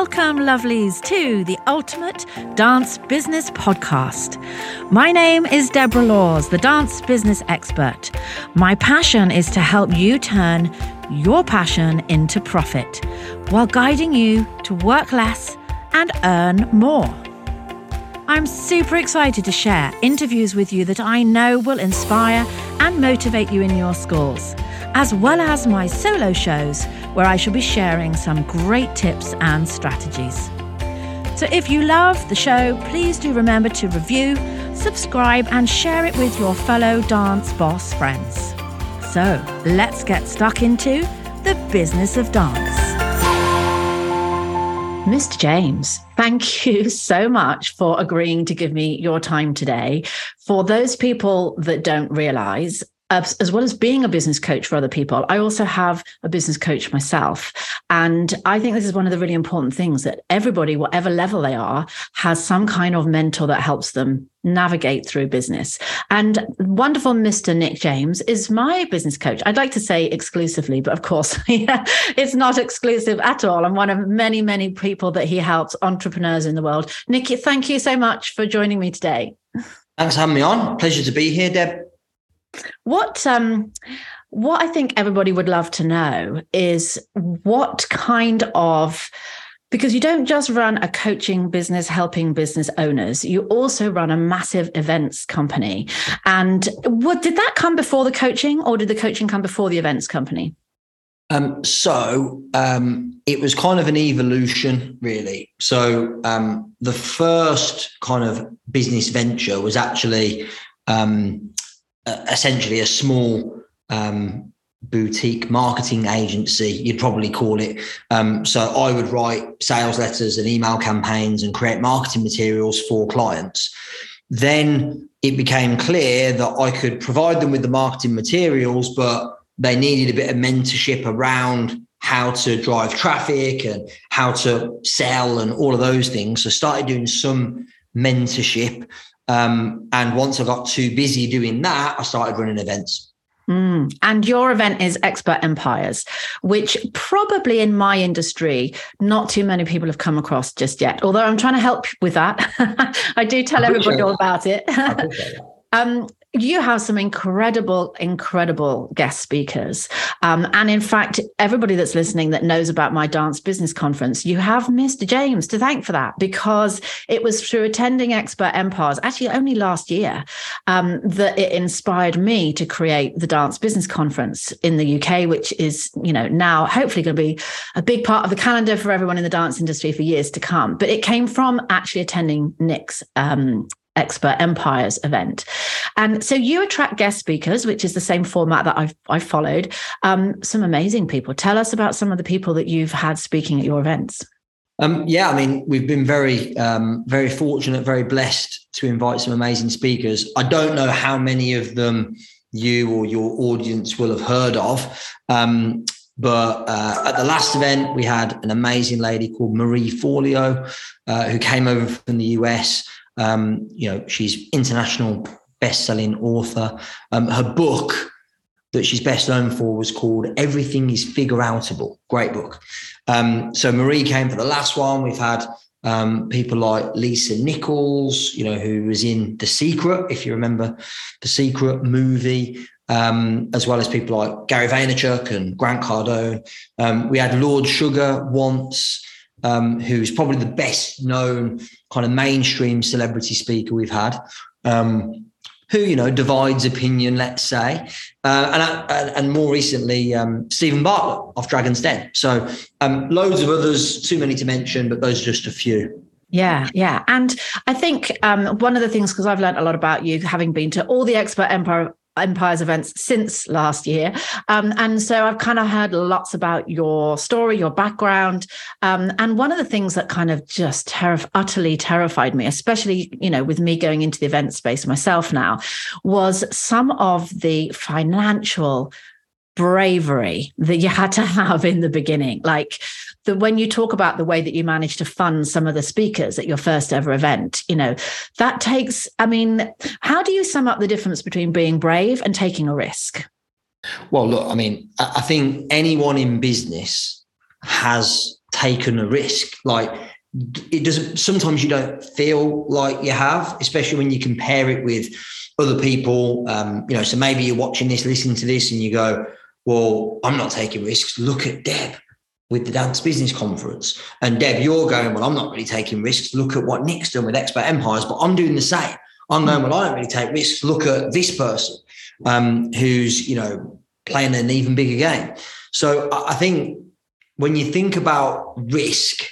Welcome, lovelies, to the Ultimate Dance Business Podcast. My name is Deborah Laws, the dance business expert. My passion is to help you turn your passion into profit while guiding you to work less and earn more. I'm super excited to share interviews with you that I know will inspire and motivate you in your schools, as well as my solo shows where I shall be sharing some great tips and strategies. So if you love the show, please do remember to review, subscribe, and share it with your fellow dance boss friends. So let's get stuck into the business of dance. Mr. James, thank you so much for agreeing to give me your time today. For those people that don't realize, as well as being a business coach for other people, I also have a business coach myself. And I think this is one of the really important things, that everybody, whatever level they are, has some kind of mentor that helps them navigate through business. And wonderful Mr. Nick James is my business coach. I'd like to say exclusively, but of course, it's not exclusive at all. I'm one of many, many people that he helps, entrepreneurs in the world. Nick, thank you so much for joining me today. Thanks for having me on. Pleasure to be here, Deb. What I think everybody would love to know is what kind of, because you don't just run a coaching business, helping business owners, you also run a massive events company. And what did that come before the coaching, or did the coaching come before the events company? It was kind of an evolution, really. So the first kind of business venture was actually essentially a small boutique marketing agency, you'd probably call it. So I would write sales letters and email campaigns and create marketing materials for clients. Then it became clear that I could provide them with the marketing materials, but they needed a bit of mentorship around how to drive traffic and how to sell and all of those things. So I started doing some mentorship. And once I got too busy doing that, I started running events. And your event is Expert Empires, which probably in my industry, not too many people have come across just yet. Although I'm trying to help with that. I do tell everybody all about it. You have some incredible guest speakers. And in fact, everybody that's listening that knows about my dance business conference, you have Mr. James to thank for that, because it was through attending Expert Empires, actually only last year, that it inspired me to create the Dance Business Conference in the UK, which is, now hopefully going to be a big part of the calendar for everyone in the dance industry for years to come. But it came from actually attending Nick's Expert Empires event. And so you attract guest speakers, which is the same format that I followed. Some amazing people. Tell us about some of the people that you've had speaking at your events. We've been very, very fortunate, very blessed to invite some amazing speakers. I don't know how many of them you or your audience will have heard of. But at the last event, we had an amazing lady called Marie Forleo, who came over from the US. She's international best-selling author. Her book that she's best known for was called Everything is Figureoutable. Great book. So Marie came for the last one. We've had people like Lisa Nichols, who was in The Secret, if you remember The Secret movie, as well as people like Gary Vaynerchuk and Grant Cardone. We had Lord Sugar once, who's probably the best known kind of mainstream celebrity speaker we've had, who, divides opinion, let's say. And more recently, Stephen Bartlett off Dragon's Den. So loads of others, too many to mention, but those are just a few. Yeah. And I think one of the things, because I've learned a lot about you, having been to all the Expert Empires events since last year. And so I've kind of heard lots about your story, your background. And one of the things that kind of just utterly terrified me, especially, with me going into the event space myself now, was some of the financial bravery that you had to have in the beginning. Like when you talk about the way that you managed to fund some of the speakers at your first ever event, that takes, how do you sum up the difference between being brave and taking a risk? Well, look, I think anyone in business has taken a risk. Like, it doesn't, sometimes you don't feel like you have, especially when you compare it with other people. So maybe you're watching this, listening to this, and you go, well, I'm not taking risks. Look at Deb with the Dance Business Conference. And Deb, you're going, well, I'm not really taking risks. Look at what Nick's done with Expert Empires, but I'm doing the same. I'm going, well, I don't really take risks. Look at this person who's, playing an even bigger game. So I think when you think about risk,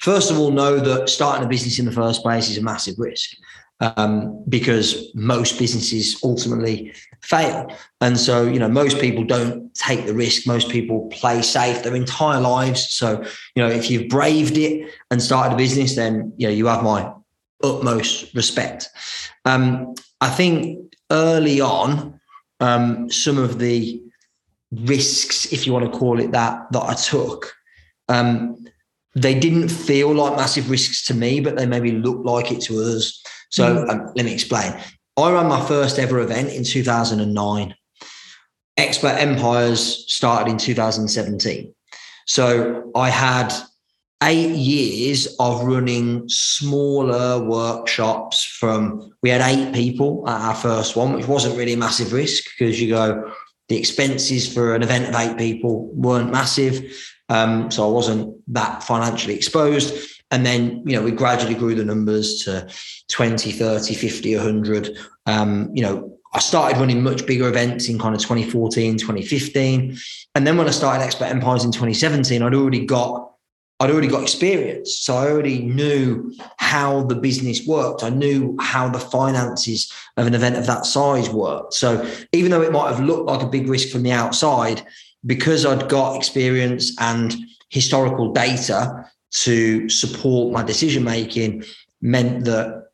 first of all, know that starting a business in the first place is a massive risk because most businesses ultimately fail. And so, most people don't take the risk. Most people play safe their entire lives. So, if you've braved it and started a business, then, you have my utmost respect. I think early on, some of the risks, if you want to call it that I took, they didn't feel like massive risks to me, but they maybe looked like it to others. So let me explain. I ran my first ever event in 2009. Expert Empires started in 2017. So I had 8 years of running smaller workshops we had 8 people at our first one, which wasn't really a massive risk because the expenses for an event of 8 people weren't massive. So I wasn't that financially exposed. And then, we gradually grew the numbers to 20, 30, 50, 100. I started running much bigger events in kind of 2014, 2015. And then when I started Expert Empires in 2017, I'd already got experience. So I already knew how the business worked. I knew how the finances of an event of that size worked. So even though it might have looked like a big risk from the outside, because I'd got experience and historical data to support my decision-making, meant that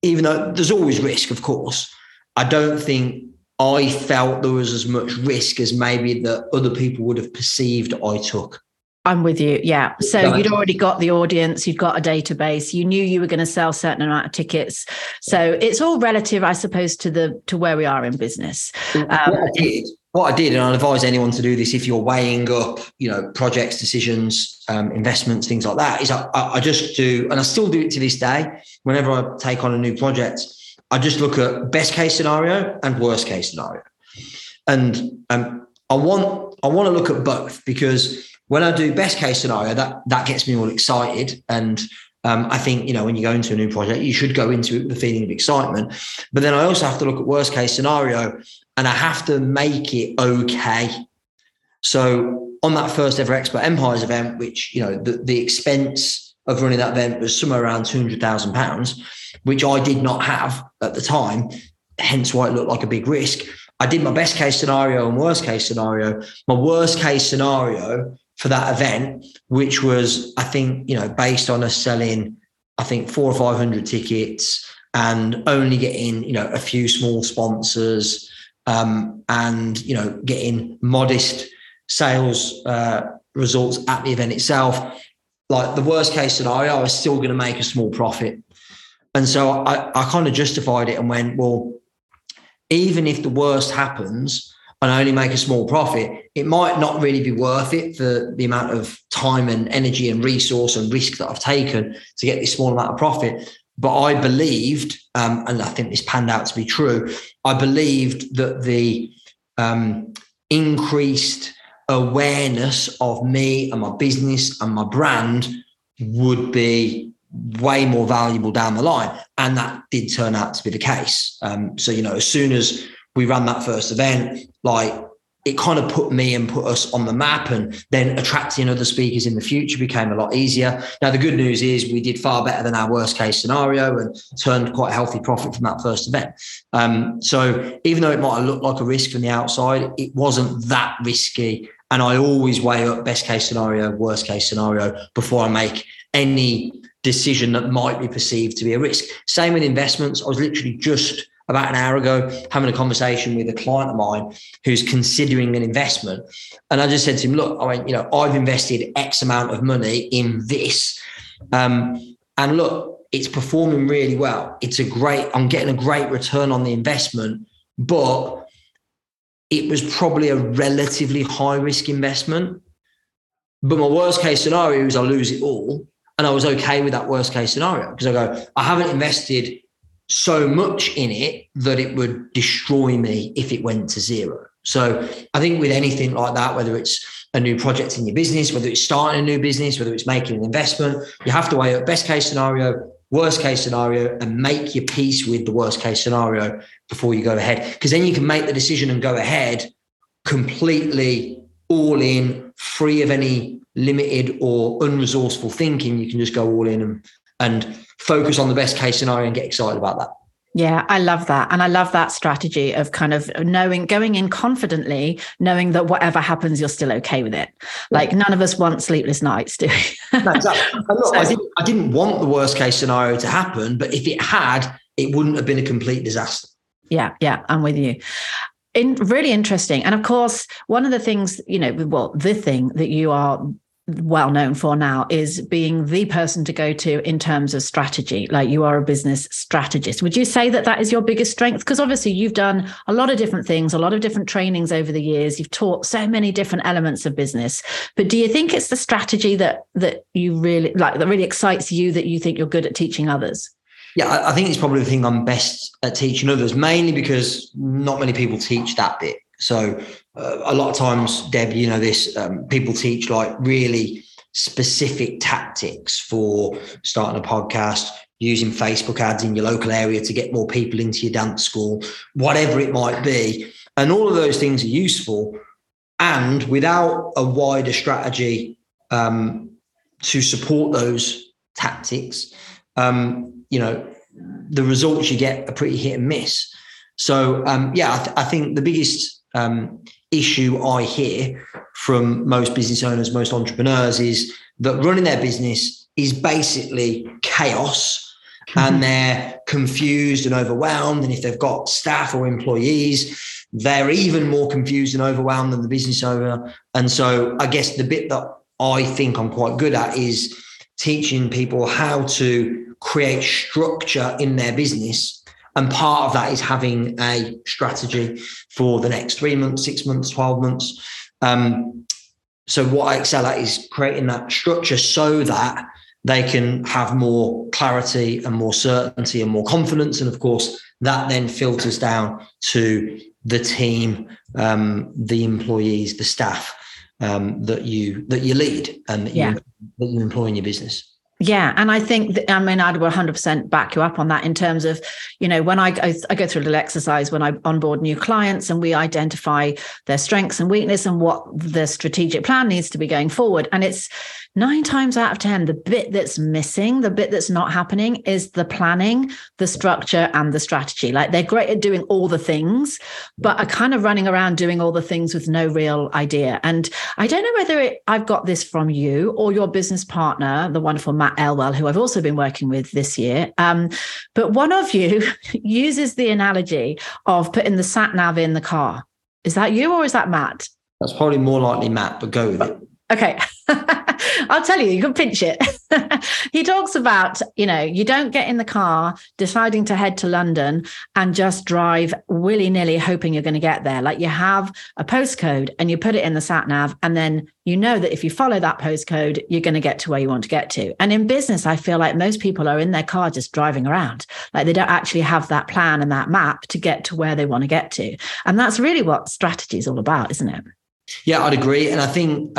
even though there's always risk, of course, I don't think I felt there was as much risk as maybe that other people would have perceived I took. I'm with you. Yeah. So you'd already got the audience, you'd got a database, you knew you were going to sell a certain amount of tickets. So it's all relative, I suppose, to where we are in business. What I did, and I'd advise anyone to do this if you're weighing up, projects, decisions, investments, things like that, is I just do, and I still do it to this day, whenever I take on a new project, I just look at best case scenario and worst case scenario. And I want to look at both, because when I do best case scenario, that gets me all excited. And I think, when you go into a new project, you should go into it with a feeling of excitement. But then I also have to look at worst case scenario, and I have to make it okay. So on that first ever Expert Empires event, which, the expense of running that event was somewhere around £200,000, which I did not have at the time, hence why it looked like a big risk. I did my best case scenario and worst case scenario. My worst case scenario for that event, which was, I think, based on us selling, I think 400 or 500 tickets and only getting, a few small sponsors, and, getting modest sales results at the event itself. Like, the worst case scenario, I was still going to make a small profit. And so I kind of justified it and went, well, even if the worst happens and I only make a small profit, it might not really be worth it for the amount of time and energy and resource and risk that I've taken to get this small amount of profit. But I believed, and I think this panned out to be true, I believed that the increased awareness of me and my business and my brand would be way more valuable down the line. And that did turn out to be the case. As soon as we ran that first event, it kind of put me and put us on the map, and then attracting other speakers in the future became a lot easier. Now, the good news is we did far better than our worst case scenario and turned quite a healthy profit from that first event. So even though it might have looked like a risk from the outside, it wasn't that risky. And I always weigh up best case scenario, worst case scenario before I make any decision that might be perceived to be a risk. Same with investments. I was literally just about an hour ago having a conversation with a client of mine who's considering an investment. And I just said to him, look, I went, I've invested X amount of money in this. And look, it's performing really well. I'm getting a great return on the investment, but it was probably a relatively high risk investment. But my worst case scenario is I lose it all. And I was okay with that worst case scenario because I go, I haven't invested so much in it that it would destroy me if it went to zero. So I think with anything like that, whether it's a new project in your business, whether it's starting a new business, whether it's making an investment, you have to weigh up best case scenario, worst case scenario, and make your peace with the worst case scenario before you go ahead. Because then you can make the decision and go ahead completely all in, free of any limited or unresourceful thinking. You can just go all in and focus on the best case scenario and get excited about that. Yeah, I love that. And I love that strategy of kind of knowing, going in confidently, knowing that whatever happens, you're still okay with it. Like none of us want sleepless nights, do we? No, exactly. Look, so, I didn't want the worst case scenario to happen, but if it had, it wouldn't have been a complete disaster. Yeah, I'm with you. Really interesting. And of course, one of the things, the thing that you are well known for now is being the person to go to in terms of strategy. Like you are a business strategist. Would you say that is your biggest strength? Because obviously you've done a lot of different things, a lot of different trainings over the years. You've taught so many different elements of business, but do you think it's the strategy that you really like, that really excites you, that you think you're good at teaching others? Yeah, I think it's probably the thing I'm best at teaching others, mainly because not many people teach that bit. So a lot of times, Deb, you know this, people teach like really specific tactics for starting a podcast, using Facebook ads in your local area to get more people into your dance school, whatever it might be. And all of those things are useful. And without a wider strategy to support those tactics, the results you get are pretty hit and miss. So, I think the biggest issue I hear from most business owners, most entrepreneurs, is that running their business is basically chaos. Mm-hmm. And they're confused and overwhelmed. And if they've got staff or employees, they're even more confused and overwhelmed than the business owner. And so I guess the bit that I think I'm quite good at is teaching people how to create structure in their business. And part of that is having a strategy for the next 3 months, 6 months, 12 months. So what I excel at is creating that structure so that they can have more clarity and more certainty and more confidence. And of course, that then filters down to the team, the employees, the staff that you lead and that you employ in your business. Yeah. And I think, I'd 100% back you up on that in terms of, when I go through a little exercise when I onboard new clients and we identify their strengths and weakness and what the strategic plan needs to be going forward. And it's 9 times out of 10, the bit that's missing, the bit that's not happening is the planning, the structure and the strategy. Like they're great at doing all the things, but are kind of running around doing all the things with no real idea. And I don't know whether I've got this from you or your business partner, the wonderful Matt Elwell, who I've also been working with this year. But one of you uses the analogy of putting the sat nav in the car. Is that you or is that Matt? That's probably more likely Matt, but go with it. Okay. I'll tell you can pinch it. He talks about, you don't get in the car deciding to head to London and just drive willy-nilly hoping you're going to get there. Like you have a postcode and you put it in the sat nav and then you know that if you follow that postcode, you're going to get to where you want to get to. And in business, I feel like most people are in their car just driving around. Like they don't actually have that plan and that map to get to where they want to get to. And that's really what strategy is all about, isn't it? Yeah, I'd agree. And I think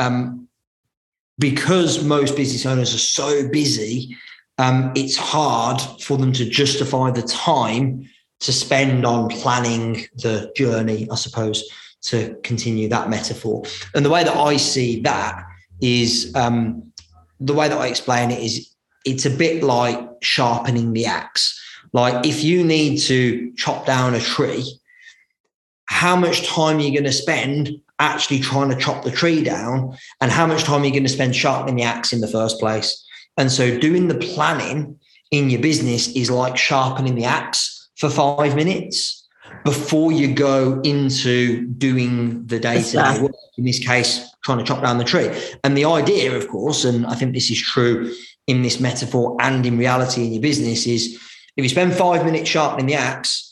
because most business owners are so busy, it's hard for them to justify the time to spend on planning the journey, I suppose, to continue that metaphor. And the way that I see that is the way that I explain it is it's a bit like sharpening the axe. Like if you need to chop down a tree, how much time are you going to spend actually trying to chop the tree down and how much time are you going to spend sharpening the axe in the first place? And so doing the planning in your business is like sharpening the axe for 5 minutes before you go into doing the day-to-day work, in this case, trying to chop down the tree. And the idea, of course, and I think this is true in this metaphor and in reality in your business, is if you spend 5 minutes sharpening the axe,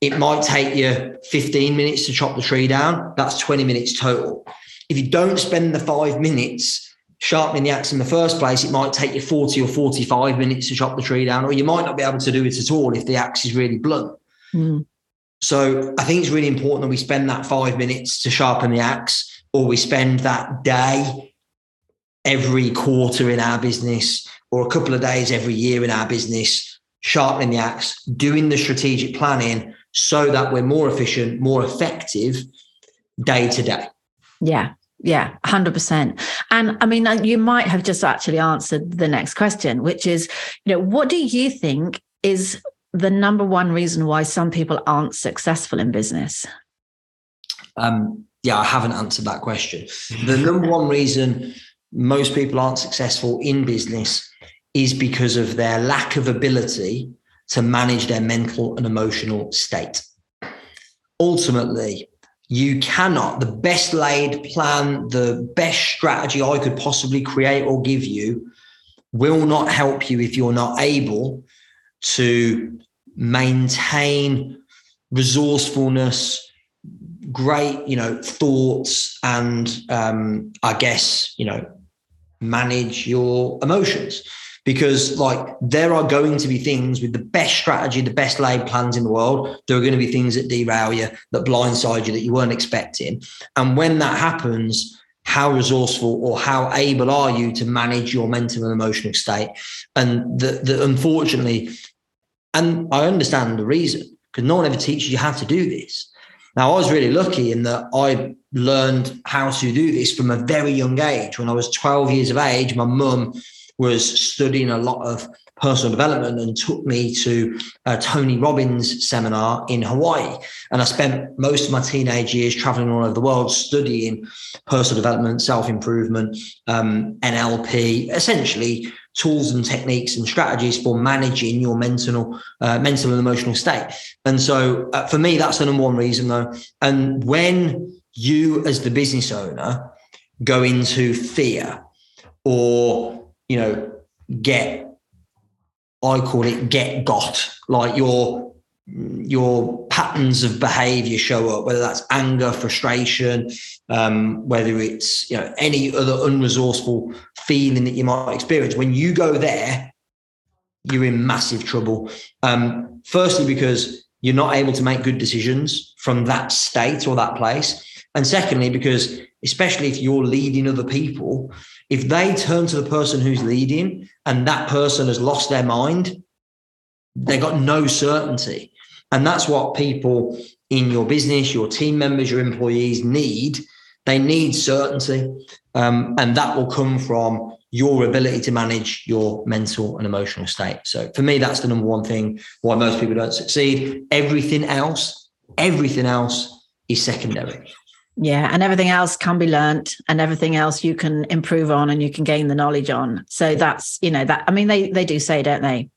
it might take you 15 minutes to chop the tree down. That's 20 minutes total. If you don't spend the 5 minutes sharpening the axe in the first place, it might take you 40 or 45 minutes to chop the tree down, or you might not be able to do it at all if the axe is really blunt. Mm. So I think it's really important that we spend that 5 minutes to sharpen the axe, or we spend that day every quarter in our business, or a couple of days every year in our business, sharpening the axe, doing the strategic planning so that we're more efficient, more effective day to day. Yeah. Yeah, 100%. And I mean, you might have just actually answered the next question, which is, you know, what do you think is the number one reason why some people aren't successful in business? Yeah, I haven't answered that question. The number one reason most people aren't successful in business is because of their lack of ability to manage their mental and emotional state. Ultimately, you cannot, the best laid plan, the best strategy I could possibly create or give you will not help you if you're not able to maintain resourcefulness, great, you know, thoughts, and I guess, you know, manage your emotions. Because like, there are going to be things with the best strategy, the best laid plans in the world. There are going to be things that derail you, that blindside you, that you weren't expecting. And when that happens, how resourceful or how able are you to manage your mental and emotional state? And unfortunately, and I understand the reason, because no one ever teaches you how to do this. Now, I was really lucky in that I learned how to do this from a very young age. When I was 12 years of age, my mum was studying a lot of personal development and took me to a Tony Robbins seminar in Hawaii. And I spent most of my teenage years traveling all over the world, studying personal development, self-improvement, NLP, essentially tools and techniques and strategies for managing your mental and emotional state. And so for me, that's the number one reason though. And when you as the business owner go into fear, or, you know, I call it got, like your patterns of behavior show up, whether that's anger, frustration, whether it's, you know, any other unresourceful feeling that you might experience. When you go there, you're in massive trouble. Firstly, because you're not able to make good decisions from that state or that place. And secondly, because especially if you're leading other people, if they turn to the person who's leading and that person has lost their mind, they got no certainty. And that's what people in your business, your team members, your employees need. They need certainty. And that will come from your ability to manage your mental and emotional state. So for me, that's the number one thing why most people don't succeed. Everything else is secondary. Yeah. And everything else can be learnt, and everything else you can improve on and you can gain the knowledge on. So that's, you know, that, I mean, they do say, don't they?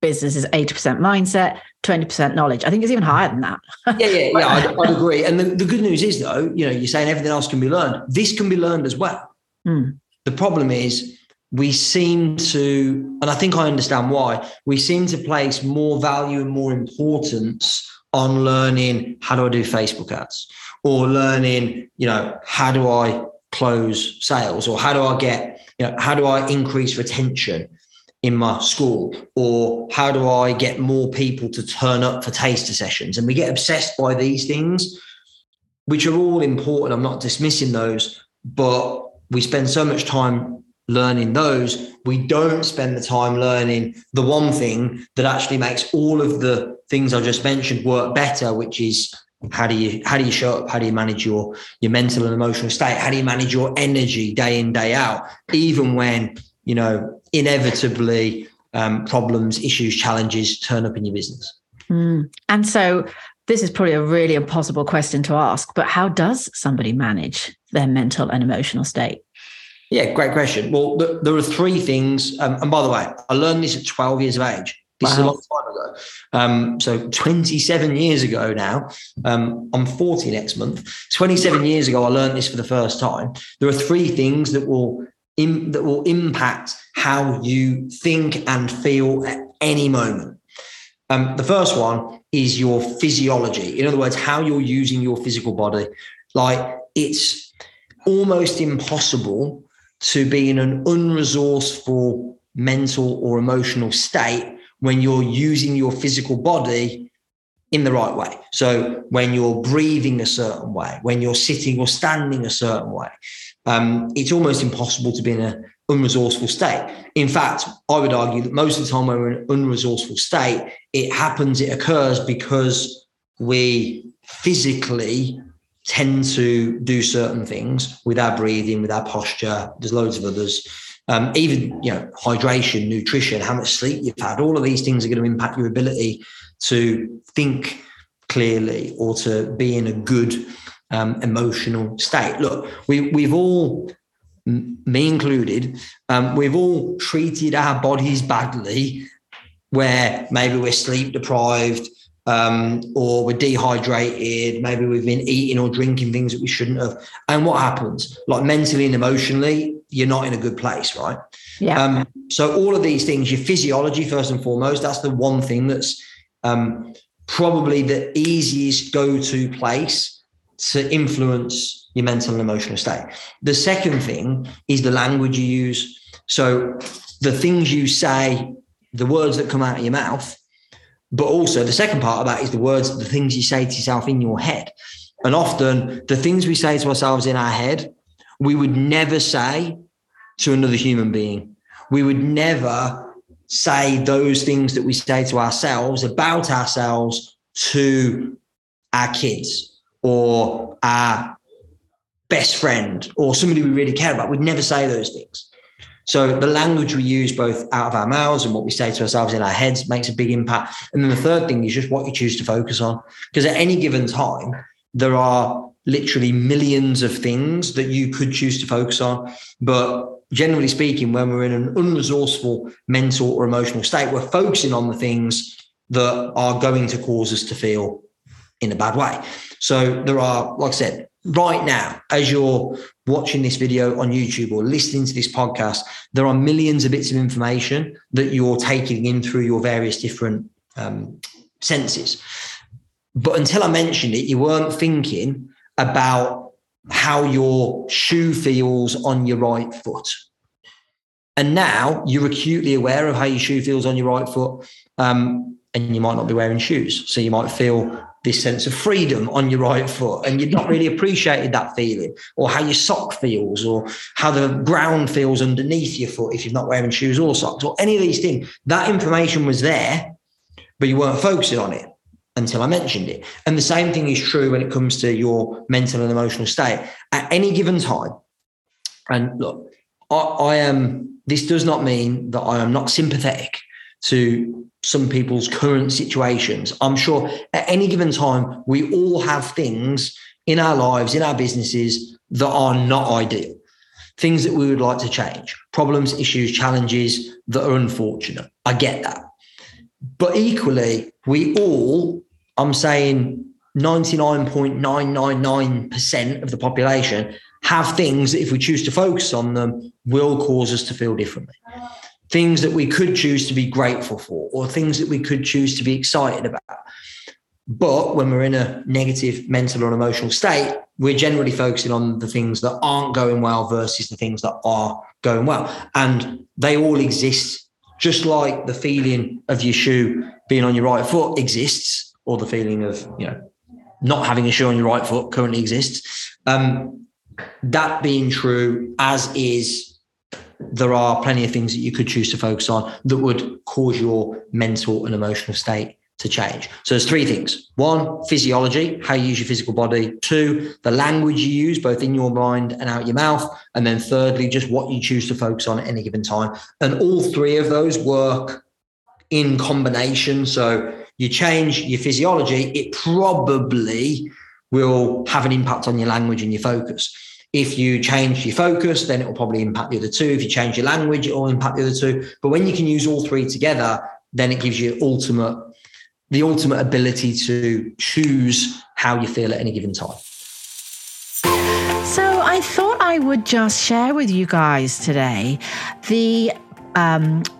Business is 80% mindset, 20% knowledge. I think it's even higher than that. Yeah. I'd agree. And the good news is though, you know, you're saying everything else can be learned. This can be learned as well. Mm. The problem is we seem to, and I think I understand why, we seem to place more value and more importance on learning, how do I do Facebook ads? Or learning, you know, how do I close sales? Or how do I get, you know, how do I increase retention in my school? Or how do I get more people to turn up for taster sessions? And we get obsessed by these things, which are all important. I'm not dismissing those, but we spend so much time learning those. We don't spend the time learning the one thing that actually makes all of the things I just mentioned work better, which is, how do you show up? How do you manage your mental and emotional state? How do you manage your energy day in, day out, even when, you know, inevitably problems, issues, challenges turn up in your business? Mm. And so this is probably a really impossible question to ask, but how does somebody manage their mental and emotional state? Yeah, great question. Well, there are three things. And by the way, I learned this at 12 years of age. This is a long time ago. So 27 years ago now, I'm 40 next month. 27 years ago, I learned this for the first time. There are three things that will impact how you think and feel at any moment. The first one is your physiology. In other words, how you're using your physical body. Like, it's almost impossible to be in an unresourceful mental or emotional state when you're using your physical body in the right way. So when you're breathing a certain way, when you're sitting or standing a certain way, it's almost impossible to be in an unresourceful state. In fact, I would argue that most of the time when we're in an unresourceful state, it happens, it occurs because we physically tend to do certain things with our breathing, with our posture. There's loads of others. Even, hydration, nutrition, how much sleep you've had, all of these things are going to impact your ability to think clearly or to be in a good emotional state. Look, we've all, me included, we've all treated our bodies badly where maybe we're sleep deprived, or we're dehydrated, maybe we've been eating or drinking things that we shouldn't have. And what happens? Like mentally and emotionally, you're not in a good place, right? Yeah. So all of these things, your physiology, first and foremost, that's the one thing that's probably the easiest go-to place to influence your mental and emotional state. The second thing is the language you use. So the things you say, the words that come out of your mouth, but also the second part of that is the words, the things you say to yourself in your head. And often the things we say to ourselves in our head, we would never say to another human being. We would never say those things that we say to ourselves about ourselves to our kids or our best friend or somebody we really care about. We'd never say those things. So the language we use both out of our mouths and what we say to ourselves in our heads makes a big impact. And then the third thing is just what you choose to focus on. Because at any given time, there are literally millions of things that you could choose to focus on. But generally speaking, when we're in an unresourceful mental or emotional state, we're focusing on the things that are going to cause us to feel in a bad way. So there are, like I said, right now, as you're watching this video on YouTube or listening to this podcast, there are millions of bits of information that you're taking in through your various different senses. But until I mentioned it, you weren't thinking about how your shoe feels on your right foot. And now you're acutely aware of how your shoe feels on your right foot, and you might not be wearing shoes. So you might feel this sense of freedom on your right foot, and you've not really appreciated that feeling, or how your sock feels, or how the ground feels underneath your foot if you're not wearing shoes or socks, or any of these things. That information was there, but you weren't focusing on it until I mentioned it. And the same thing is true when it comes to your mental and emotional state. At any given time, and look, I am, this does not mean that I am not sympathetic to some people's current situations. I'm sure at any given time, we all have things in our lives, in our businesses that are not ideal, things that we would like to change, problems, issues, challenges that are unfortunate. I get that. But equally, we all, I'm saying 99.999% of the population have things that if we choose to focus on them, will cause us to feel differently. Things that we could choose to be grateful for, or things that we could choose to be excited about. But when we're in a negative mental or emotional state, we're generally focusing on the things that aren't going well versus the things that are going well. And they all exist, just like the feeling of your shoe being on your right foot exists, or the feeling of, not having a shoe on your right foot currently exists. That being true, as is, there are plenty of things that you could choose to focus on that would cause your mental and emotional state to change. So there's three things. One, physiology, how you use your physical body. Two, the language you use, both in your mind and out your mouth. And then thirdly, just what you choose to focus on at any given time. And all three of those work in combination. So you change your physiology, it probably will have an impact on your language and your focus. If you change your focus, then it will probably impact the other two. If you change your language, it will impact the other two. But when you can use all three together, then it gives you the ultimate ability to choose how you feel at any given time. So I thought I would just share with you guys today the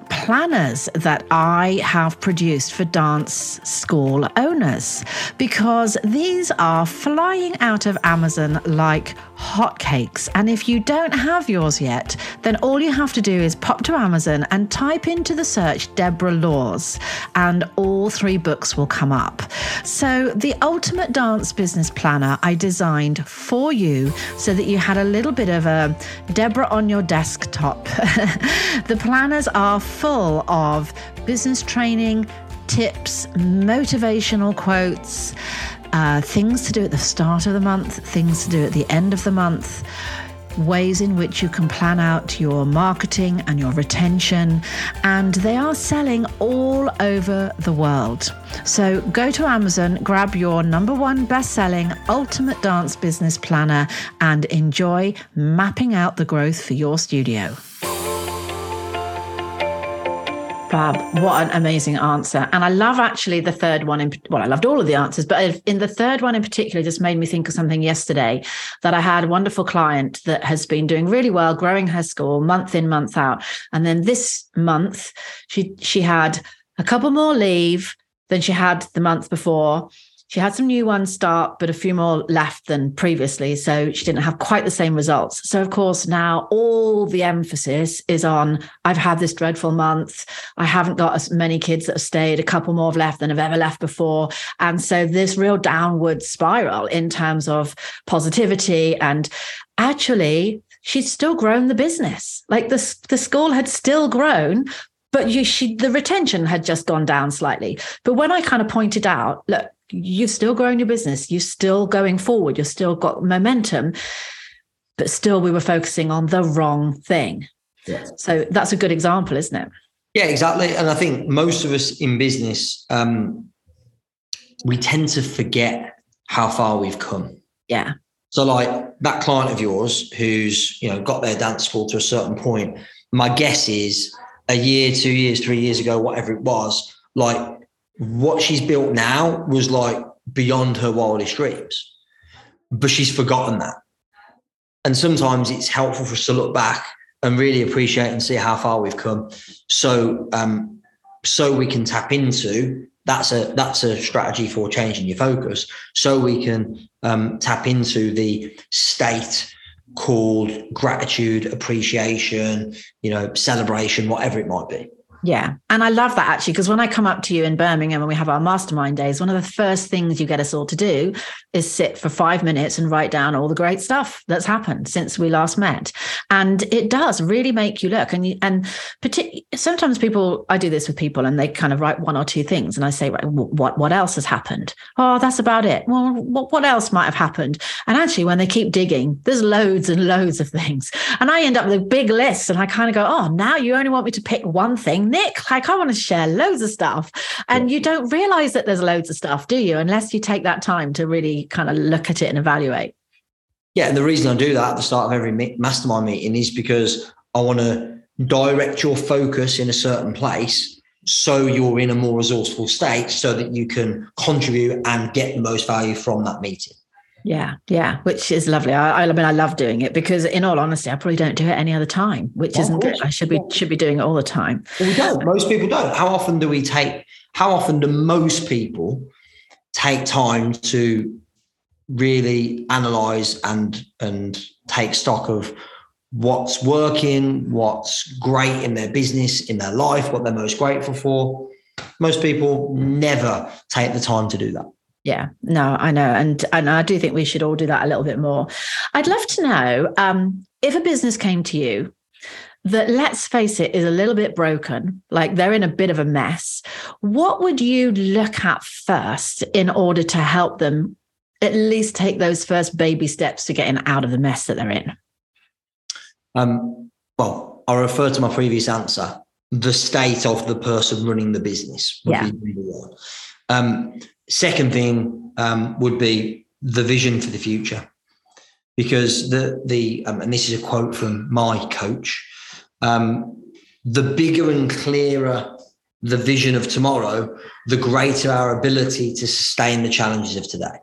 planners that I have produced for dance school owners, because these are flying out of Amazon like hotcakes. And if you don't have yours yet, then all you have to do is pop to Amazon and type into the search Deborah Laws, and all three books will come up. So The Ultimate Dance Business Planner I designed for you so that you had a little bit of a Deborah on your desktop. The planners are full of business training, tips, motivational quotes, things to do at the start of the month, things to do at the end of the month, ways in which you can plan out your marketing and your retention, and they are selling all over the world. So go to Amazon, grab your #1 best-selling Ultimate Dance Business Planner, and enjoy mapping out the growth for your studio. Bob, what an amazing answer. And I love actually the third one. I loved all of the answers, but in the third one in particular, just made me think of something yesterday that I had a wonderful client that has been doing really well, growing her school month in, month out. And then this month, she had a couple more leave than she had the month before. She had some new ones start, but a few more left than previously. So she didn't have quite the same results. So, of course, now all the emphasis is on, I've had this dreadful month. I haven't got as many kids that have stayed. A couple more have left than have ever left before. And so this real downward spiral in terms of positivity. And actually, she'd still grown the business. Like the school had still grown, but the retention had just gone down slightly. But when I kind of pointed out, look, you've still grown your business. You're still going forward. You've still got momentum, but still we were focusing on the wrong thing. Yes. So that's a good example, isn't it? Yeah, exactly. And I think most of us in business, we tend to forget how far we've come. Yeah. So like that client of yours who's, got their dance school to a certain point, my guess is a year, 2 years, 3 years ago, whatever it was, like, what she's built now was like beyond her wildest dreams, but she's forgotten that. And sometimes it's helpful for us to look back and really appreciate and see how far we've come. So, so we can tap into, that's a strategy for changing your focus. So we can tap into the state called gratitude, appreciation, celebration, whatever it might be. Yeah. And I love that actually, because when I come up to you in Birmingham and we have our mastermind days, one of the first things you get us all to do is sit for 5 minutes and write down all the great stuff that's happened since we last met. And it does really make you look. And particularly sometimes people, I do this with people and they kind of write one or two things and I say, right, what else has happened? Oh, that's about it. Well, what else might have happened? And actually when they keep digging, there's loads and loads of things. And I end up with a big list and I kind of go, oh, now you only want me to pick one thing. Nick, like I want to share loads of stuff. And you don't realize that there's loads of stuff, do you? Unless you take that time to really kind of look at it and evaluate. Yeah. And the reason I do that at the start of every mastermind meeting is because I want to direct your focus in a certain place so you're in a more resourceful state so that you can contribute and get the most value from that meeting. Yeah, which is lovely. I love doing it because, in all honesty, I probably don't do it any other time, which isn't good. I should be doing it all the time. Well, we don't. Most people don't. How often do most people take time to really analyze and take stock of what's working, what's great in their business, in their life, what they're most grateful for? Most people never take the time to do that. Yeah, no, I know. And I do think we should all do that a little bit more. I'd love to know if a business came to you that, let's face it, is a little bit broken, like they're in a bit of a mess, what would you look at first in order to help them at least take those first baby steps to getting out of the mess that they're in? Well, I refer to my previous answer, the state of the person running the business would be number one. Second thing would be the vision for the future, because and this is a quote from my coach, the bigger and clearer the vision of tomorrow, the greater our ability to sustain the challenges of today.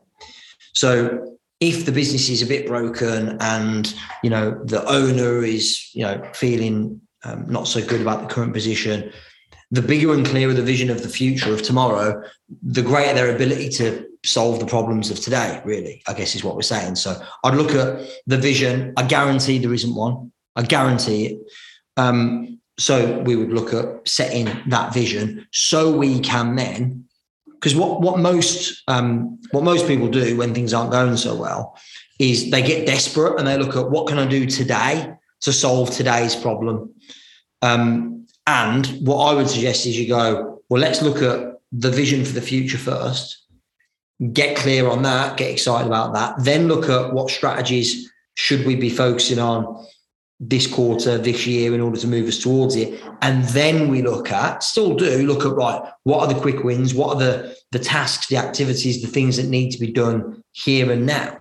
So if the business is a bit broken and, the owner is, feeling not so good about the current position, the bigger and clearer the vision of the future of tomorrow, the greater their ability to solve the problems of today, really, I guess is what we're saying. So I'd look at the vision. I guarantee there isn't one. I guarantee it. So we would look at setting that vision so we can then, because what most people do when things aren't going so well is they get desperate and they look at what can I do today to solve today's problem. And what I would suggest is you go, well, let's look at the vision for the future first, get clear on that, get excited about that, then look at what strategies should we be focusing on this quarter, this year, in order to move us towards it. And then we look at, right, what are the quick wins? What are the tasks, the activities, the things that need to be done here and now?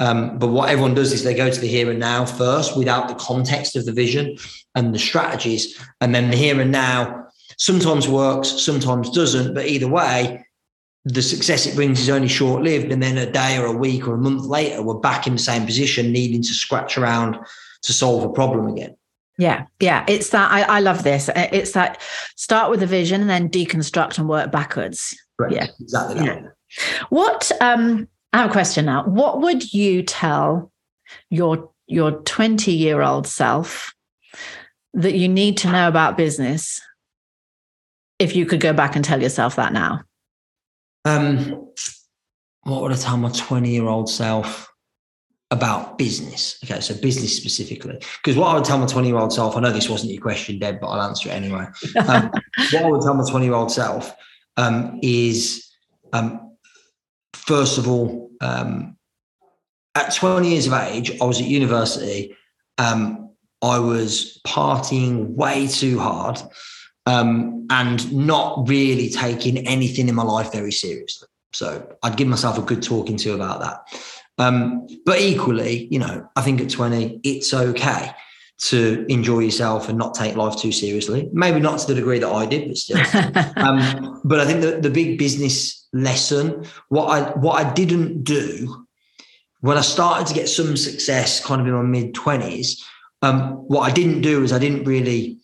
But what everyone does is they go to the here and now first without the context of the vision and the strategies. And then the here and now sometimes works, sometimes doesn't. But either way, the success it brings is only short-lived. And then a day or a week or a month later, we're back in the same position, needing to scratch around to solve a problem again. Yeah. It's that, I love this. It's that start with a vision and then deconstruct and work backwards. Right. Yeah, exactly that. Yeah. I have a question now. What would you tell your 20-year-old self that you need to know about business if you could go back and tell yourself that now? What would I tell my 20-year-old self about business? Okay, so business specifically. Because what I would tell my 20-year-old self, I know this wasn't your question, Deb, but I'll answer it anyway. What I would tell my 20-year-old self is, first of all, at 20 years of age, I was at university. I was partying way too hard and not really taking anything in my life very seriously. So I'd give myself a good talking to about that. But equally, I think at 20, it's okay to enjoy yourself and not take life too seriously. Maybe not to the degree that I did, but still. But I think the big business lesson, what I didn't do when I started to get some success kind of in my mid-20s, what I didn't do is I didn't really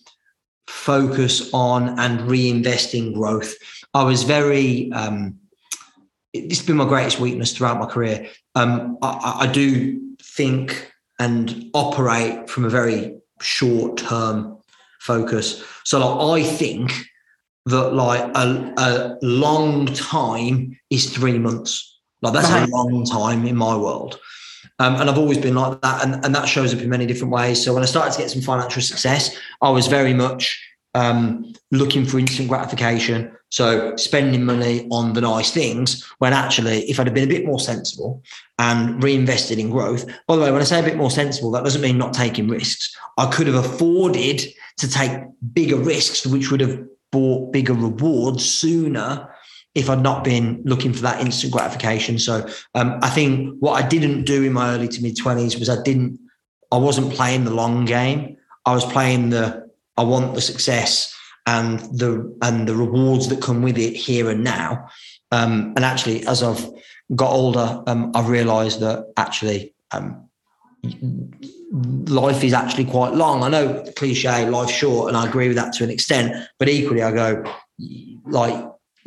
focus on and reinvest in growth. I was very... it's been my greatest weakness throughout my career. I do think and operate from a very short-term focus. So I think that a long time is 3 months. That's a long time in my world. And I've always been like that. And that shows up in many different ways. So when I started to get some financial success, I was very much looking for instant gratification. So spending money on the nice things, when actually, if I'd have been a bit more sensible and reinvested in growth, by the way, when I say a bit more sensible, that doesn't mean not taking risks. I could have afforded to take bigger risks, which would have brought bigger rewards sooner if I'd not been looking for that instant gratification. So I think what I didn't do in my early to mid 20s was I wasn't playing the long game. I was playing I want the success and the rewards that come with it here and now. And actually, as I've got older, I've realised that actually life is actually quite long. I know, cliche, life's short, and I agree with that to an extent. But equally, I go, you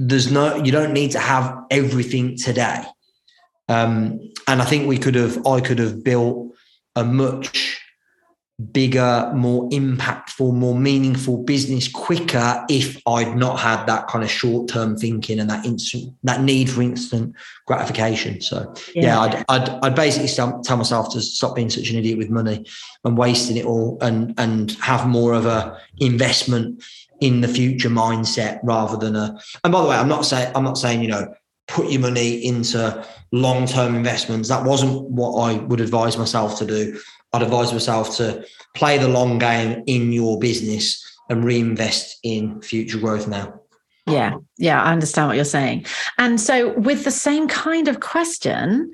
don't need to have everything today. And I think I could have built a much bigger, more impactful, more meaningful business quicker if I'd not had that kind of short-term thinking and that need for instant gratification. So I'd basically tell myself to stop being such an idiot with money and wasting it all, and have more of a investment in the future mindset rather than a. And by the way, I'm not saying put your money into long-term investments. That wasn't what I would advise myself to do. I'd advise myself to play the long game in your business and reinvest in future growth now. Yeah, I understand what you're saying. And so with the same kind of question,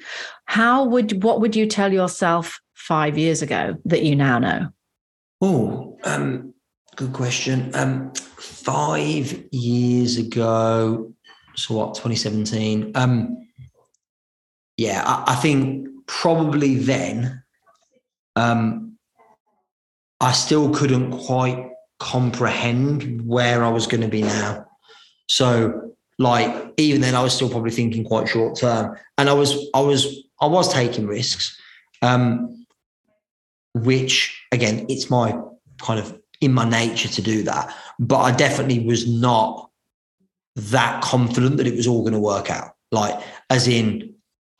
what would you tell yourself 5 years ago that you now know? Oh, good question. 5 years ago, so what, 2017? I think probably then, I still couldn't quite comprehend where I was going to be now. So like, even then I was still probably thinking quite short term, and I was taking risks, which again, it's my kind of in my nature to do that, but I definitely was not that confident that it was all going to work out. Like, as in,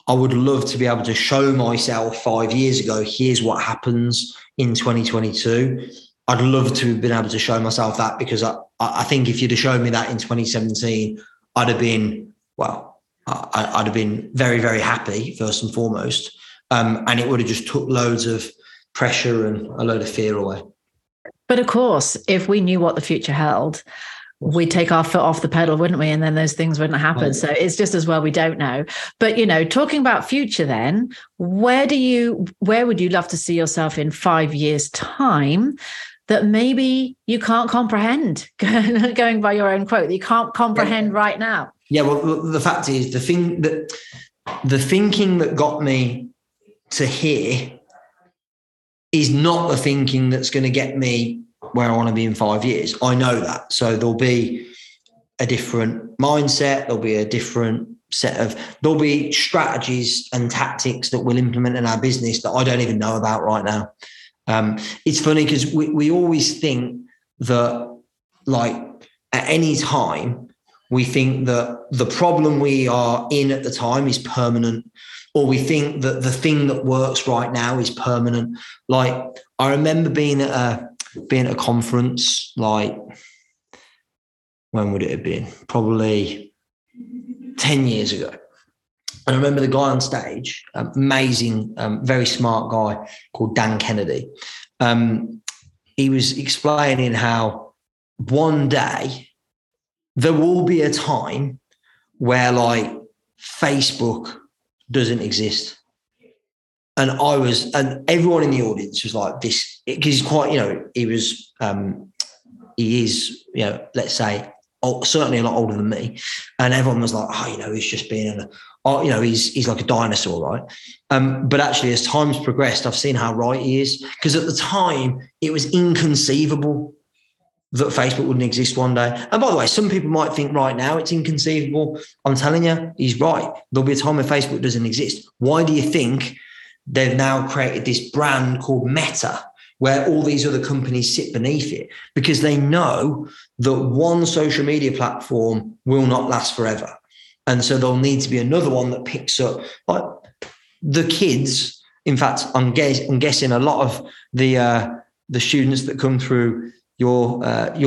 I would love to be able to show myself 5 years ago, here's what happens in 2022. I'd love to have been able to show myself that, because I think if you'd have shown me that in 2017, I'd have been, well, I'd have been very, very happy first and foremost. And it would have just took loads of pressure and a load of fear away. But of course, if we knew what the future held, we'd take our foot off the pedal, wouldn't we? And then those things wouldn't happen. Right. So it's just as well we don't know. But, you know, talking about future then, where would you love to see yourself in 5 years' time that maybe you can't comprehend, going by your own quote, that you can't comprehend right now? Yeah, well, the fact is, the thinking that got me to here is not the thinking that's going to get me where I want to be in 5 years. I know that. So there'll be a different mindset. There'll be a different there'll be strategies and tactics that we'll implement in our business that I don't even know about right now. It's funny because we always think that, like, at any time, we think that the problem we are in at the time is permanent, or we think that the thing that works right now is permanent. Like, I remember being at a conference, like, when would it have been? Probably 10 years ago. And I remember the guy on stage, amazing, very smart guy called Dan Kennedy. He was explaining how one day there will be a time where, like, Facebook doesn't exist. And everyone in the audience was like this, because he's quite, you know, he is, you know, let's say, certainly a lot older than me. And everyone was like, oh, you know, he's just being, you know, he's like a dinosaur, right? But actually, as time's progressed, I've seen how right he is. Because at the time, it was inconceivable that Facebook wouldn't exist one day. And by the way, some people might think right now it's inconceivable. I'm telling you, he's right. There'll be a time when Facebook doesn't exist. Why do you think they've now created this brand called Meta, where all these other companies sit beneath it? Because they know that one social media platform will not last forever. And so there'll need to be another one that picks up, like, the kids. In fact, I'm guessing a lot of the students that come through your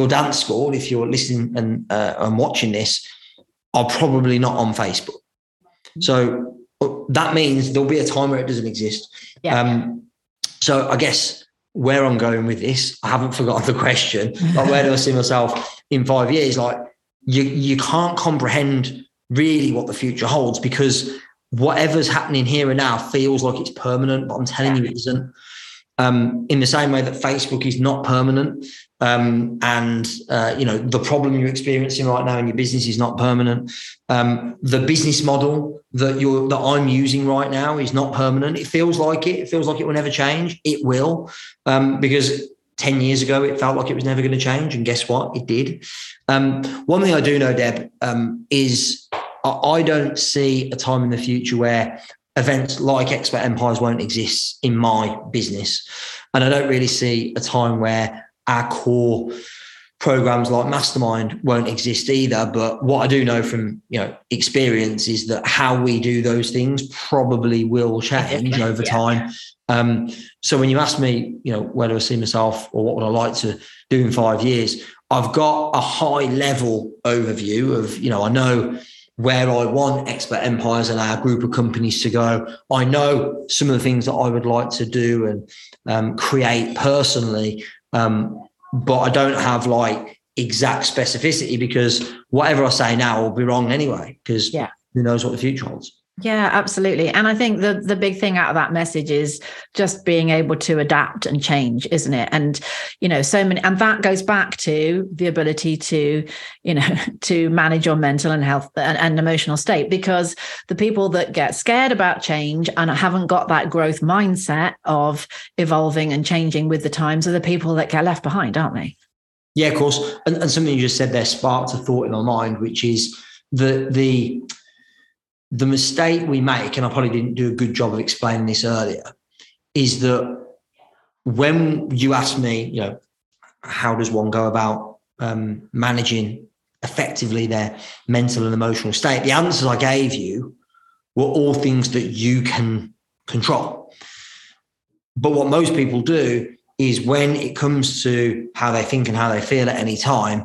dance school, if you're listening and watching this, are probably not on Facebook. So that means there'll be a time where it doesn't exist. Yeah. So I guess where I'm going with this, I haven't forgotten the question. Like, where do I see myself in 5 years? Like, you can't comprehend really what the future holds, because whatever's happening here and now feels like it's permanent, but I'm telling you, it isn't. In the same way that Facebook is not permanent, and you know, the problem you're experiencing right now in your business is not permanent. The business model that I'm using right now is not permanent. It feels like it. It feels like it will never change. It will, because 10 years ago it felt like it was never going to change, and guess what? It did. One thing I do know, Deb, is I don't see a time in the future where events like Expert Empires won't exist in my business. And I don't really see a time where our core programs like Mastermind won't exist either. But what I do know from, you know, experience is that how we do those things probably will change over time. So when you ask me, you know, where do I see myself, or what would I like to do in 5 years, I've got a high level overview of, you know, I know where I want Expert Empires and our group of companies to go. I know some of the things that I would like to do and create personally, but I don't have, like, exact specificity, because whatever I say now will be wrong anyway, because who knows what the future holds. Yeah, absolutely. And I think the big thing out of that message is just being able to adapt and change, isn't it? And, you know, and that goes back to the ability to, you know, to manage your mental and health and emotional state, because the people that get scared about change and haven't got that growth mindset of evolving and changing with the times are the people that get left behind, aren't they? Yeah, of course. And something you just said there sparked a thought in my mind, which is that the mistake we make, and I probably didn't do a good job of explaining this earlier, is that when you ask me, you know, how does one go about managing effectively their mental and emotional state, the answers I gave you were all things that you can control. But what most people do is when it comes to how they think and how they feel at any time,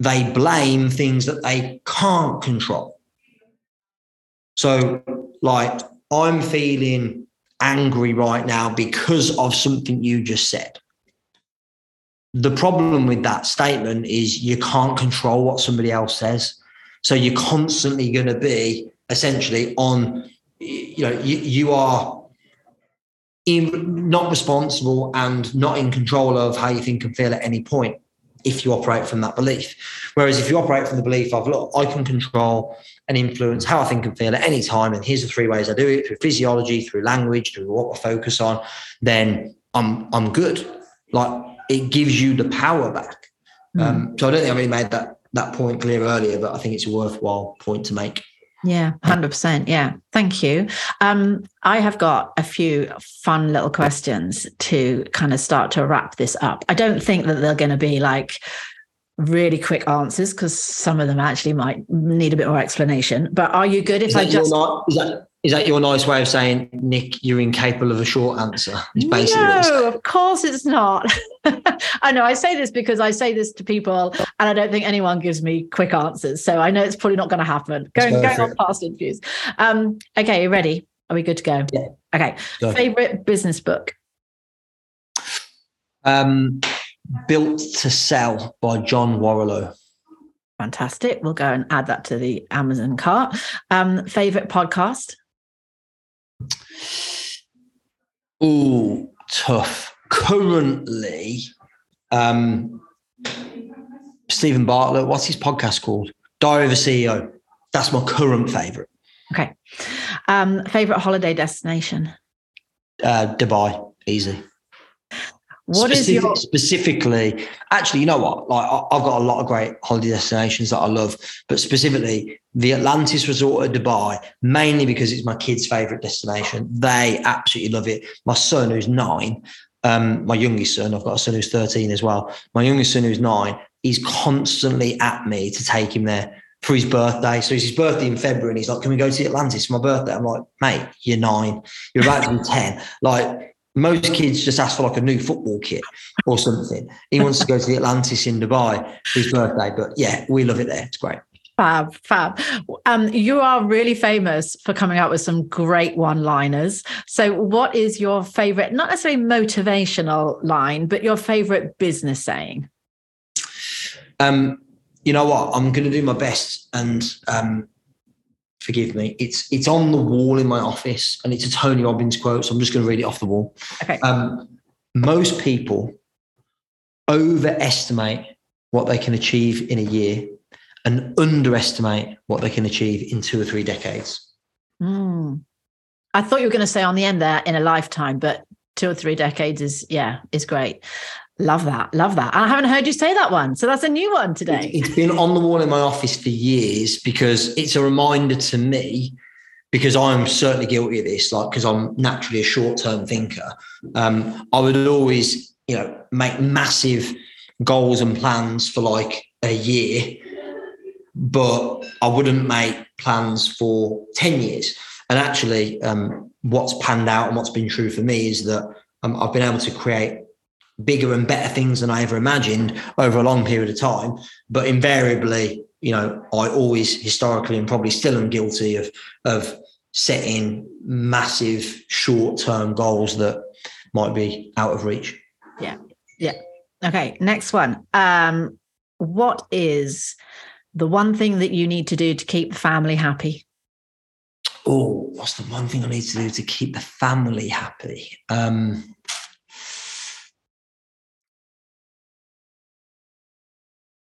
they blame things that they can't control. So, like, I'm feeling angry right now because of something you just said. The problem with that statement is you can't control what somebody else says. So you're constantly going to be essentially on, you know, you are not responsible and not in control of how you think and feel at any point if you operate from that belief. Whereas if you operate from the belief of, look, I can control and influence how I think and feel at any time, and here's the three ways I do it, through physiology, through language, through what I focus on, then I'm good. Like, it gives you the power back. So I don't think I really made that point clear earlier, but I think it's a worthwhile point to make. Yeah, 100%. Yeah, thank you. I have got a few fun little questions to kind of start to wrap this up. I don't think that they're going to be like really quick answers, because some of them actually might need a bit more explanation. But are you good if I just... Is that your nice way of saying, Nick, you're incapable of a short answer? No, of course it's not. I know, I say this because I say this to people and I don't think anyone gives me quick answers. So I know it's probably not going to happen. Going on past interviews. Okay, you ready? Are we good to go? Yeah. Okay. Go. Favorite business book? Built to Sell by John Warrillow. Fantastic. We'll go and add that to the Amazon cart. Favorite podcast? Ooh, tough. Currently, Stephen Bartlett, what's his podcast called? Diary of a CEO. That's my current favorite. Okay. Favorite holiday destination? Dubai, easy. What specifically? Actually, you know what? Like, I've got a lot of great holiday destinations that I love, but specifically the Atlantis Resort at Dubai, mainly because it's my kids' favorite destination. They absolutely love it. My son, who's 9, my youngest son, I've got a son who's 13 as well. My youngest son, who's 9, he's constantly at me to take him there for his birthday. So it's his birthday in February, and he's like, "Can we go to the Atlantis for my birthday?" I'm like, "Mate, you're 9. You're about to be 10. Like, most kids just ask for like a new football kit or something. He wants to go to the Atlantis in Dubai for his birthday. But yeah, we love it there. It's great. Fab. You are really famous for coming up with some great one-liners. So what is your favorite, not necessarily motivational line, but your favorite business saying? You know what? I'm going to do my best and forgive me. It's on the wall in my office and it's a Tony Robbins quote, so I'm just going to read it off the wall. Okay. Most people overestimate what they can achieve in a year and underestimate what they can achieve in 2 or 3 decades. I thought you were going to say on the end there, in a lifetime, but 2 or 3 decades is great. Love that. I haven't heard you say that one. So that's a new one today. It's been on the wall in my office for years because it's a reminder to me, because I'm certainly guilty of this, like, because I'm naturally a short-term thinker. I would always, you know, make massive goals and plans for like a year, but I wouldn't make plans for 10 years. And actually what's panned out and what's been true for me is that I've been able to create bigger and better things than I ever imagined over a long period of time. But invariably, you know, I always historically and probably still am guilty of setting massive short-term goals that might be out of reach. Yeah. Okay, next one. What is the one thing that you need to do to keep the family happy? Oh, what's the one thing I need to do to keep the family happy?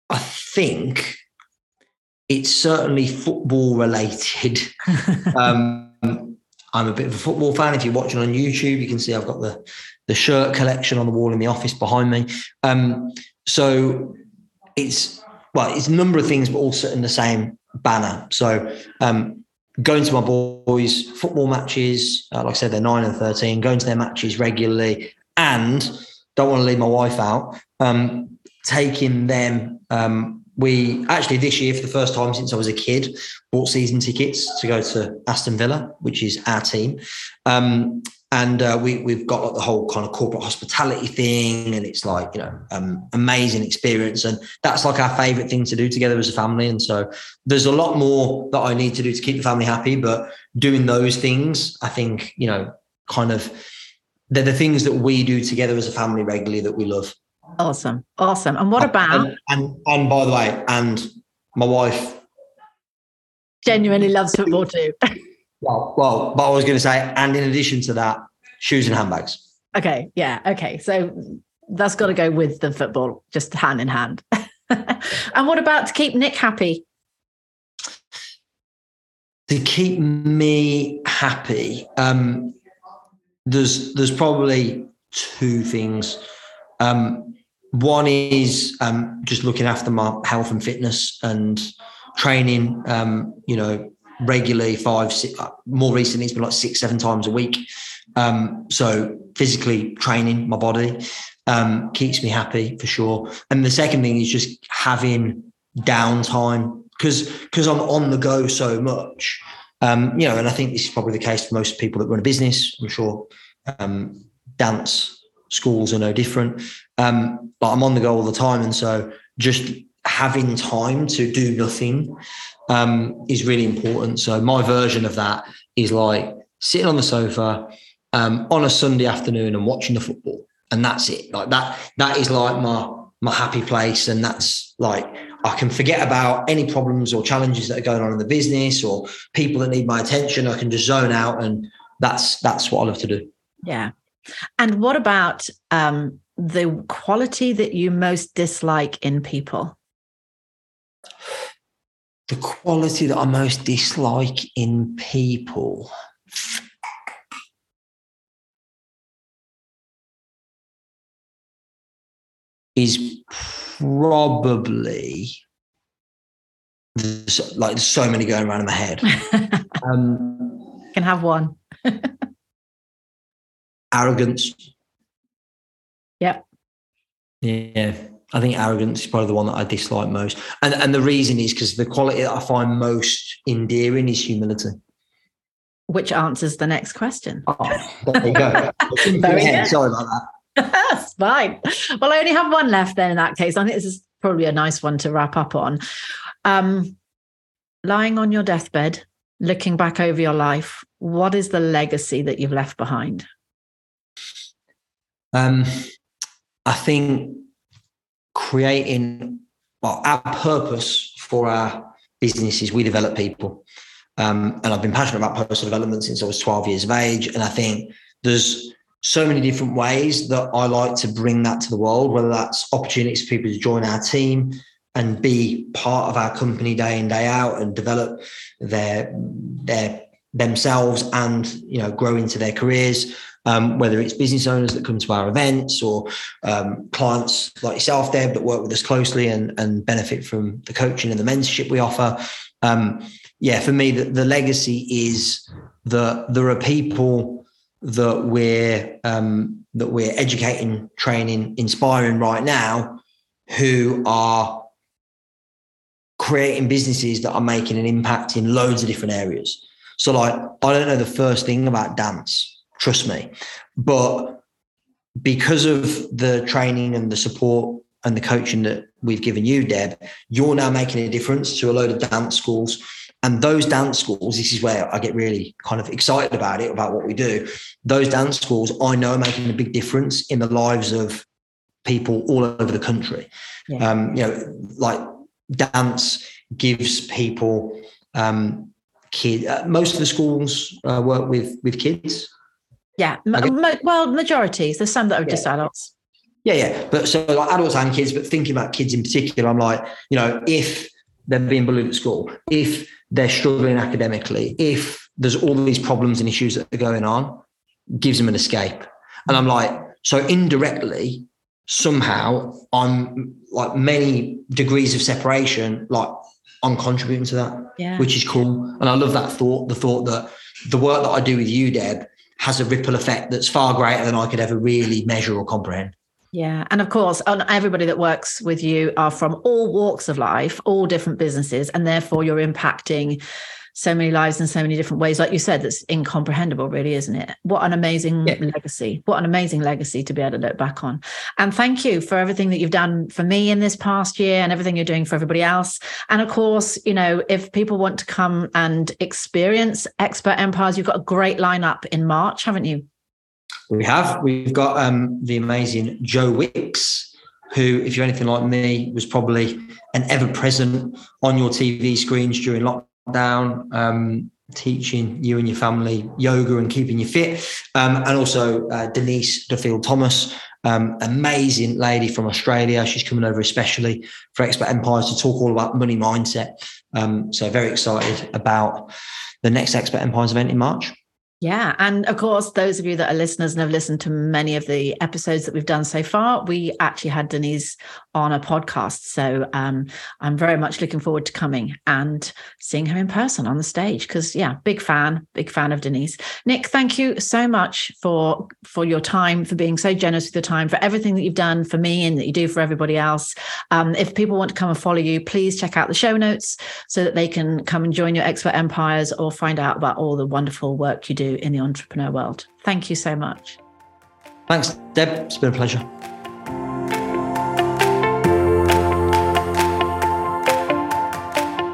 I think it's certainly football related. I'm a bit of a football fan. If you're watching on YouTube, you can see I've got the shirt collection on the wall in the office behind me. So it's a number of things, but all in the same banner. So going to my boys' football matches, like I said, they're 9 and 13, going to their matches regularly, and don't want to leave my wife out, taking them. We actually this year, for the first time since I was a kid, bought season tickets to go to Aston Villa, which is our team. We've got like the whole kind of corporate hospitality thing, and it's like, amazing experience. And that's like our favorite thing to do together as a family. And so there's a lot more that I need to do to keep the family happy, but doing those things, I think, kind of they're the things that we do together as a family regularly that we love. Awesome. And what about? And by the way, and my wife genuinely loves football too. Well, but I was going to say, and in addition to that, shoes and handbags. Okay. Yeah. Okay. So that's got to go with the football, just hand in hand. And what about to keep Nick happy? To keep me happy, there's probably two things. One is just looking after my health and fitness and training, regularly, more recently it's been like 6-7 times a week. So physically training my body keeps me happy for sure. And the second thing is just having downtime because I'm on the go so much, and I think this is probably the case for most people that run a business. I'm sure dance schools are no different, but I'm on the go all the time, and so just having time to do nothing is really important. So my version of that is like sitting on the sofa on a Sunday afternoon and watching the football, and that's it. Like that is like my happy place, and that's like I can forget about any problems or challenges that are going on in the business or people that need my attention. I can just zone out, and that's what I love to do. Yeah. And what about the quality that you most dislike in people? The quality that I most dislike in people. Is probably like there's so many going around in my head. Can have one. Arrogance. Yep. Yeah. I think arrogance is probably the one that I dislike most. And the reason is because the quality that I find most endearing is humility. Which answers the next question. Oh, there you go. Sorry about that. That's fine. Well, I only have one left then in that case. I think this is probably a nice one to wrap up on. Lying on your deathbed, looking back over your life, what is the legacy that you've left behind? I think creating our purpose for our business is we develop people. And I've been passionate about personal development since I was 12 years of age. And I think there's so many different ways that I like to bring that to the world, whether that's opportunities for people to join our team and be part of our company day in, day out and develop their themselves and, grow into their careers. Whether it's business owners that come to our events or clients like yourself, Deb, that work with us closely and benefit from the coaching and the mentorship we offer. For me, the legacy is that there are people that we're educating, training, inspiring right now who are creating businesses that are making an impact in loads of different areas. So like, I don't know the first thing about dance. Trust me. But because of the training and the support and the coaching that we've given you, Deb, you're now making a difference to a load of dance schools. And those dance schools, this is where I get really kind of excited about it, about what we do. Those dance schools, I know, are making a big difference in the lives of people all over the country. Yeah. Like dance gives people, most of the schools work with kids. Yeah. Majorities. There's some that are just adults. Yeah. But so like adults and kids, but thinking about kids in particular, I'm like, if they're being bullied at school, if they're struggling academically, if there's all these problems and issues that are going on, gives them an escape. And I'm like, so indirectly, somehow I'm like many degrees of separation, like I'm contributing to that, which is cool. And I love that thought, the thought that the work that I do with you, Deb, has a ripple effect that's far greater than I could ever really measure or comprehend. Yeah. And of course, on everybody that works with you are from all walks of life, all different businesses, and therefore you're impacting so many lives in so many different ways. Like you said, that's incomprehensible, really, isn't it? What an amazing legacy. What an amazing legacy to be able to look back on. And thank you for everything that you've done for me in this past year and everything you're doing for everybody else. And of course, you know, if people want to come and experience Expert Empires, you've got a great lineup in March, haven't you? We have. We've got the amazing Joe Wicks, who, if you're anything like me, was probably an ever-present on your TV screens during lockdown, teaching you and your family yoga and keeping you fit. And also Denise Duffield Thomas, amazing lady from Australia. She's coming over especially for Expert Empires to talk all about money mindset. So very excited about the next Expert Empires event in March. Yeah. And of course, those of you that are listeners and have listened to many of the episodes that we've done so far, we actually had Denise on a podcast. So I'm very much looking forward to coming and seeing her in person on the stage because, yeah, big fan of Denise. Nick, thank you so much for your time, for being so generous with your time, for everything that you've done for me and that you do for everybody else. If people want to come and follow you, please check out the show notes so that they can come and join your Expert Empires or find out about all the wonderful work you do in the entrepreneur world. Thank you so much. Thanks, Deb. It's been a pleasure.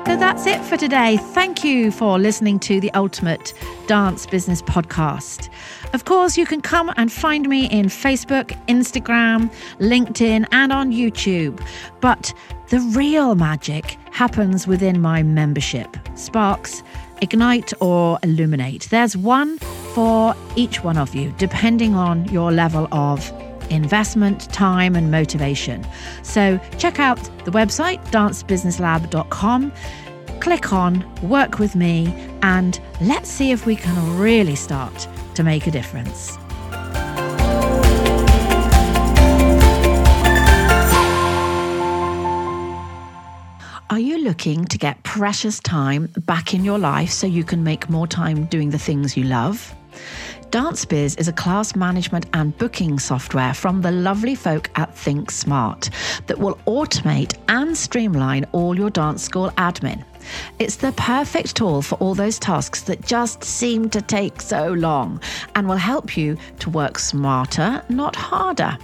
So that's it for today. Thank you for listening to the Ultimate Dance Business Podcast. Of course, you can come and find me in Facebook, Instagram, LinkedIn, and on YouTube. But the real magic happens within my membership. Sparks, Ignite, or Illuminate. There's one for each one of you, depending on your level of investment, time, and motivation. So check out the website, dancebusinesslab.com. Click on Work With Me, and let's see if we can really start to make a difference. Are you looking to get precious time back in your life so you can make more time doing the things you love? DanceBiz is a class management and booking software from the lovely folk at ThinkSmart that will automate and streamline all your dance school admin. It's the perfect tool for all those tasks that just seem to take so long and will help you to work smarter, not harder.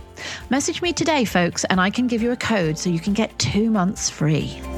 Message me today, folks, and I can give you a code so you can get 2 months free.